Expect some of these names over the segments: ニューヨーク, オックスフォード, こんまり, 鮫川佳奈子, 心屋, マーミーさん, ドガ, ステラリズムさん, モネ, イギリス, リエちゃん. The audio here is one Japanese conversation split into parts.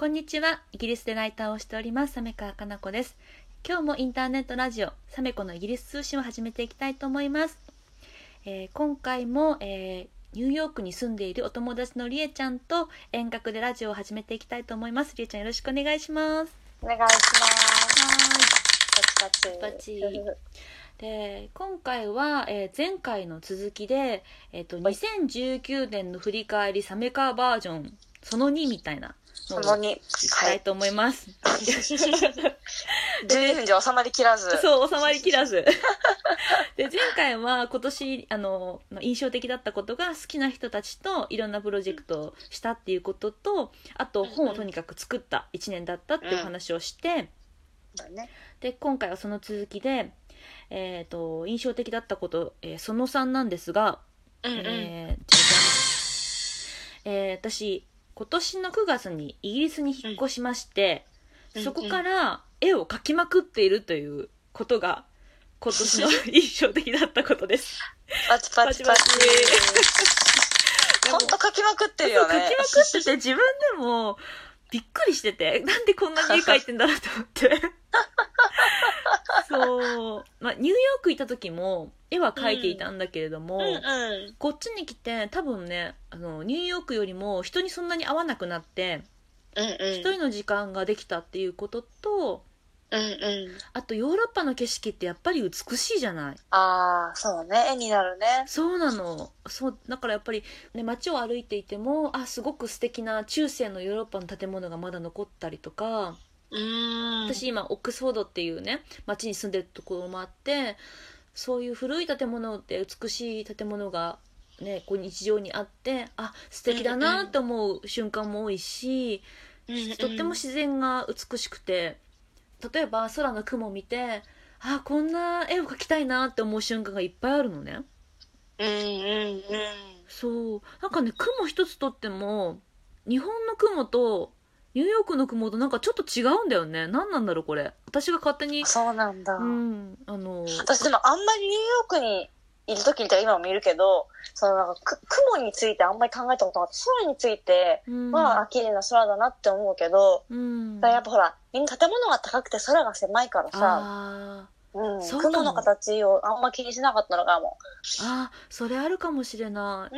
こんにちは。イギリスでライターをしております鮫川佳奈子です。今日もインターネットラジオサメコのイギリス通信を始めていきたいと思います。今回も、ニューヨークに住んでいるお友達のりえちゃんと遠隔でラジオを始めていきたいと思います。りえちゃんよろしくお願いします。お願いします。はいパチパチで今回は、前回の続きで、2019年の振り返りサメカーバージョンその2みたいなのにしたいと思います。12分じゃ収まりきらず。そう、収まりきらず。で、前回は今年、印象的だったことが好きな人たちといろんなプロジェクトをしたっていうことと、あと本をとにかく作った1年だったっていう話をして、で、今回はその続きで、印象的だったこと、その3なんですが、私、今年の9月にイギリスに引っ越しまして、そこから絵を描きまくっているということが今年の印象的だったことです。パチパチパチ。ほんと描きまくってるよね。描きまくってて自分でもびっくりしてて、なんでこんなに絵描いてんだろうと思って。そう、ニューヨーク行った時も絵は描いていたんだけれども、こっちに来て多分ねニューヨークよりも人にそんなに会わなくなって、一人の時間ができたっていうことと、あとヨーロッパの景色ってやっぱり美しいじゃない。ああそうね、絵になるね。そうなの。そうだからやっぱり、ね、街を歩いていてもすごく素敵な中世のヨーロッパの建物がまだ残ったりとか。私今オックスフォードっていうね町に住んでるところもあって、そういう古い建物って美しい建物が、ね、こう日常にあって、素敵だなと思う瞬間も多いし、とっても自然が美しくて、例えば空の雲を見てこんな絵を描きたいなって思う瞬間がいっぱいあるのね。そうなんかね、雲一つとっても日本の雲とニューヨークの雲となんかちょっと違うんだよね。何なんだろうこれ。私が勝手に。そうなんだ。私でもあんまりニューヨークにいる時みたいな今も見るけど、そのなんか雲についてあんまり考えたことなかった。空について綺麗な空だなって思うけど、だからやっぱほらみんな建物が高くて空が狭いからさ、雲の形をあんま気にしなかったのかも。それあるかもしれない。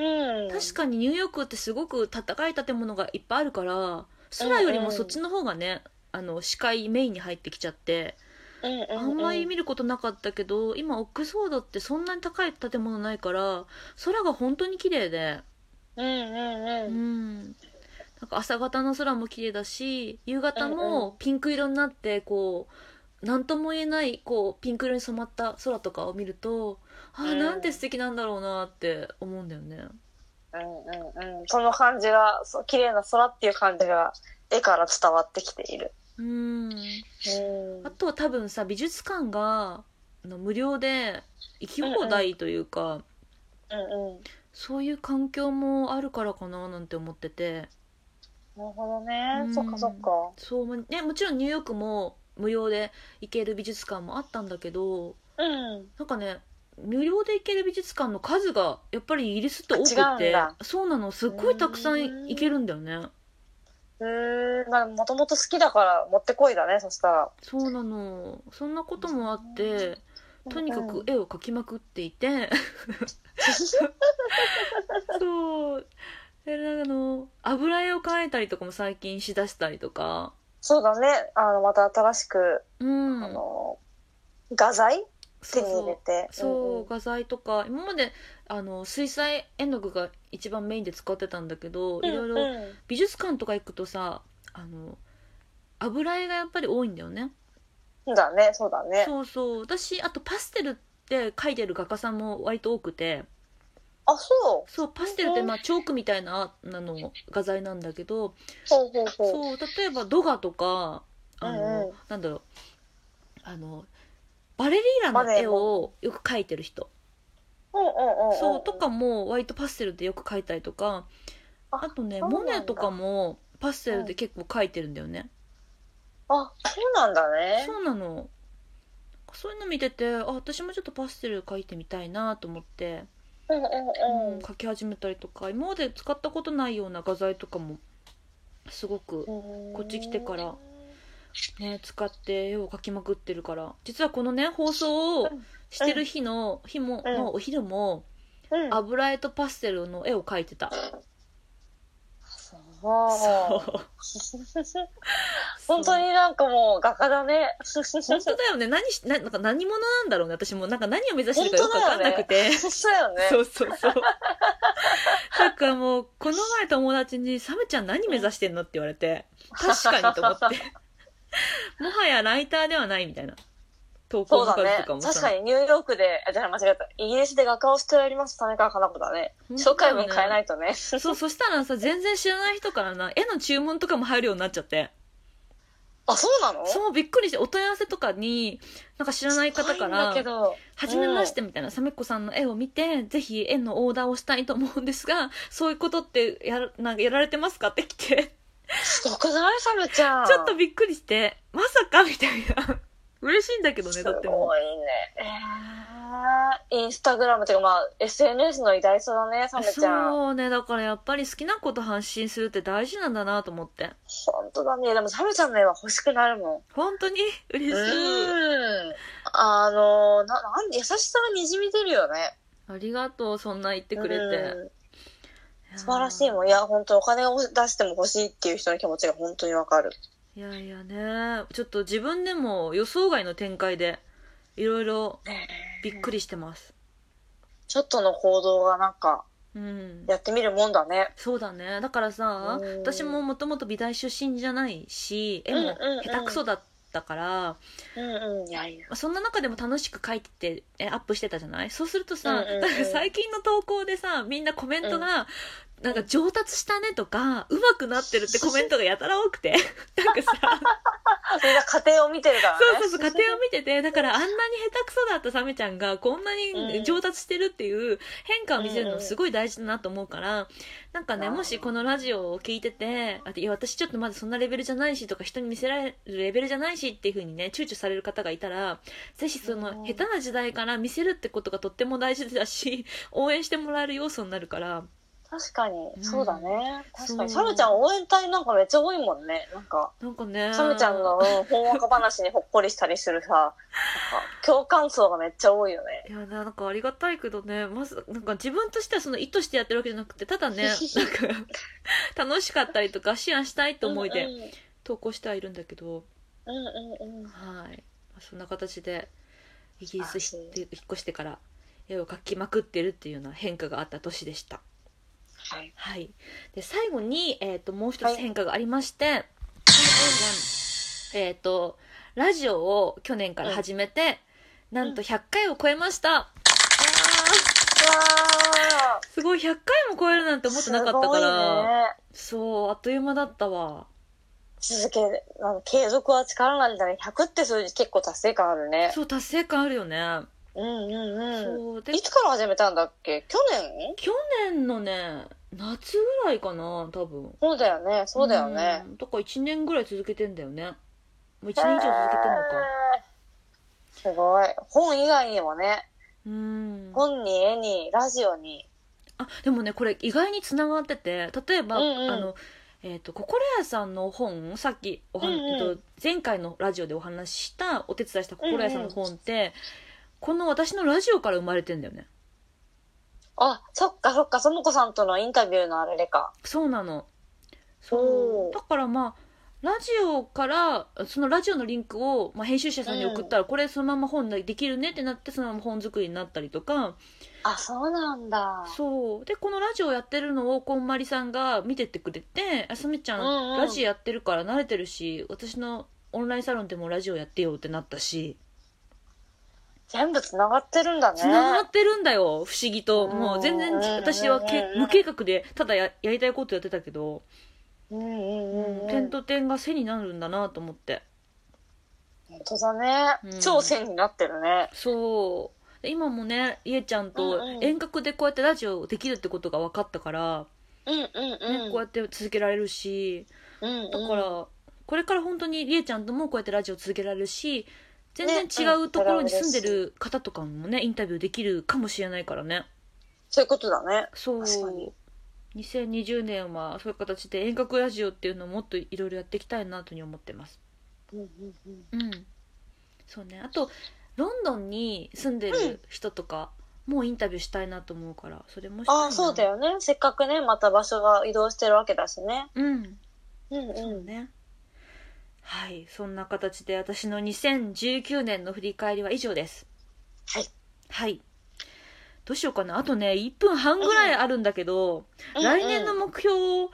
確かにニューヨークってすごく高い建物がいっぱいあるから。空よりもそっちの方がね、視界メインに入ってきちゃって、あんまり見ることなかったけど、今オックスフォードってそんなに高い建物ないから空が本当に綺麗で、なんか朝方の空も綺麗だし、夕方もピンク色になってこう何とも言えないこうピンク色に染まった空とかを見ると、なんて素敵なんだろうなって思うんだよね。その感じが、綺麗な空っていう感じが絵から伝わってきている。あとは多分さ、美術館が無料で行き放題というか、そういう環境もあるからかななんて思ってて。なるほどね、そっかそっか。そうね、もちろんニューヨークも無料で行ける美術館もあったんだけど、なんかね無料で行ける美術館の数がやっぱりイギリスって多くて、そうなの、すっごいたくさん行けるんだよね。もともと好きだから持ってこいだね、そしたら。そうなの、そんなこともあって、とにかく絵を描きまくっていて、そうで油絵を描いたりとかも最近しだしたりとか。そうだね、また新しく、画材手に入れて、そう画材とか今まで水彩絵の具が一番メインで使ってたんだけど、いろいろ美術館とか行くとさ油絵がやっぱり多いんだよね。だね、そうだね。そうそう、私あとパステルって描いてる画家さんも割と多くて、そうパステルってチョークみたいな画材なんだけど、そう例えばドガとかなんだろうバレリーナの絵をよく描いてる人、そうとかも割とパステルでよく描いたりとか、あとねモネとかもパステルで結構描いてるんだよね。そうなんだね。そうなの。そういうの見てて私もちょっとパステル描いてみたいなと思って、描き始めたりとか、今まで使ったことないような画材とかもすごくこっち来てからね使って絵を描きまくってるから、実はこのね放送をしてる日のお昼も油絵とパステルの絵を描いてた。そう本当になんかもう画家だね。本当だよね。なんか何者なんだろうね。私もなんか何を目指してるかよく分かんなくて。そうよね。そうそうそう。なんかもうこの前友達にサムちゃん何目指してんのって言われて、確かにと思って。もはやライターではないみたいな。投稿とかもさ、そうだね。確かにニューヨークで、じゃあ間違えた。イギリスで画家をしております田中花子だね。紹介文変えないとね。そう、そしたらさ、全然知らない人からな、絵の注文とかも入るようになっちゃって。あ、そうなの？そう、びっくりして、お問い合わせとかに、なんか知らない方から、はじめましてみたいな、サメッコさんの絵を見て、ぜひ絵のオーダーをしたいと思うんですが、そういうことってやられてますかって来て。すごくない？サメちゃん。ちょっとびっくりして、まさかみたいな。嬉しいんだけどね、とっても。すごいね。インスタグラムというか、まあ、SNS の偉大さだね、サメちゃん。そうね、だからやっぱり好きなこと発信するって大事なんだなと思って。本当だね。でもサメちゃんの絵は欲しくなるもん。本当に嬉しい。優しさがにじみ出るよね。ありがとう、そんな言ってくれて。素晴らしいもん。いや、本当お金を出しても欲しいっていう人の気持ちが本当にわかる。いやいやね、ちょっと自分でも予想外の展開でいろいろびっくりしてます。ちょっとの行動がなんかやってみるもんだね。そうだね。だからさ、私ももともと美大出身じゃないし、絵も下手くそだったから、そんな中でも楽しく描いててアップしてたじゃない？そうするとさ、最近の投稿でさ、みんなコメントが、なんか上達したねとか上手くなってるってコメントがやたら多くてなんかさみんな家庭を見てるからね。そうそうそう、家庭を見てて、だからあんなに下手くそだったサメちゃんがこんなに上達してるっていう変化を見せるのすごい大事だなと思うから、なんかね、もしこのラジオを聞いてて、いや私ちょっとまだそんなレベルじゃないしとか人に見せられるレベルじゃないしっていう風にね躊躇される方がいたら、ぜひその下手な時代から見せるってことがとっても大事だし、応援してもらえる要素になるから。確かに、そうだね。確かに、サメちゃん応援隊なんかめっちゃ多いもんね。なんかね、サメちゃんのほんわか話にほっこりしたりするさ、なんか共感層がめっちゃ多いよね。いや、なんかありがたいけどね、まず、なんか自分としてはその意図してやってるわけじゃなくて、ただね、なんか楽しかったりとか、シェアしたいって思いで投稿してはいるんだけど、はい。そんな形で、イギリス引っ越してから絵を描きまくってるっていうような変化があった年でした。はい、はい、で最後に、もう一つ変化がありまして、ラジオを去年から始めて、なんと100回を超えました。すごい、100回も超えるなんて思ってなかったから、ね、そう、あっという間だったわ。継続は力なんだね。100って数字結構達成感あるね。そう、達成感あるよね。そうで、いつから始めたんだっけ？去年のね夏ぐらいかな、多分。そうだよね、そうだよね。だから1年ぐらい続けてんだよね。もう1年以上続けてんのか。すごい。本以外にもね、本に絵にラジオに。あ、でもねこれ意外につながってて、例えば心屋さんの本、さっき前回のラジオでお話ししたお手伝いした心屋さんの本って、この私のラジオから生まれてんだよね。あ、そっかそっか、そもこさんとのインタビューのあれか。そうなの。そう。だからまあ、ラジオから、そのラジオのリンクを、まあ、編集者さんに送ったら、これそのまま本でできるねってなって、そのまま本作りになったりとか。あ、そうなんだ。そう。で、このラジオやってるのを、こんまりさんが見てってくれて、あさみちゃん、ラジオやってるから慣れてるし、私のオンラインサロンでもラジオやってよってなったし。全部つながってるんだね。つながってるんだよ、不思議と。もう全然私は無計画でただ やりたいことやってたけど、点と点が線になるんだなと思って。本当だね、超線になってるね。そうで、今もねいえちゃんと遠隔でこうやってラジオできるってことが分かったから、こうやって続けられるし、だからこれから本当にりえちゃんともこうやってラジオ続けられるし、全然違うところに住んでる方とかもね、インタビューできるかもしれないからね。そういうことだね。そう。2020年はそういう形で遠隔ラジオっていうのをもっといろいろやっていきたいなとに思ってます。うん、そうね。あとロンドンに住んでる人とか、もうインタビューしたいなと思うから、それもしたいな。あ、そうだよね。せっかくね、また場所が移動してるわけだしね。うん。うんうん。そうね。はい、そんな形で私の2019年の振り返りは以上です。はい。はい。どうしようかな。あとね、1分半ぐらいあるんだけど、うん、来年の目標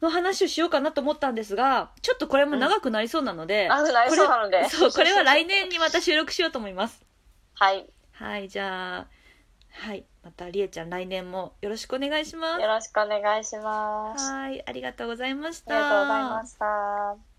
の話をしようかなと思ったんですが、ちょっとこれも長くなりそうなので、これは来年にまた収録しようと思います。はい。はい、じゃあ、はい、またりえちゃん来年もよろしくお願いします。よろしくお願いします。はい、ありがとうございました。ありがとうございました。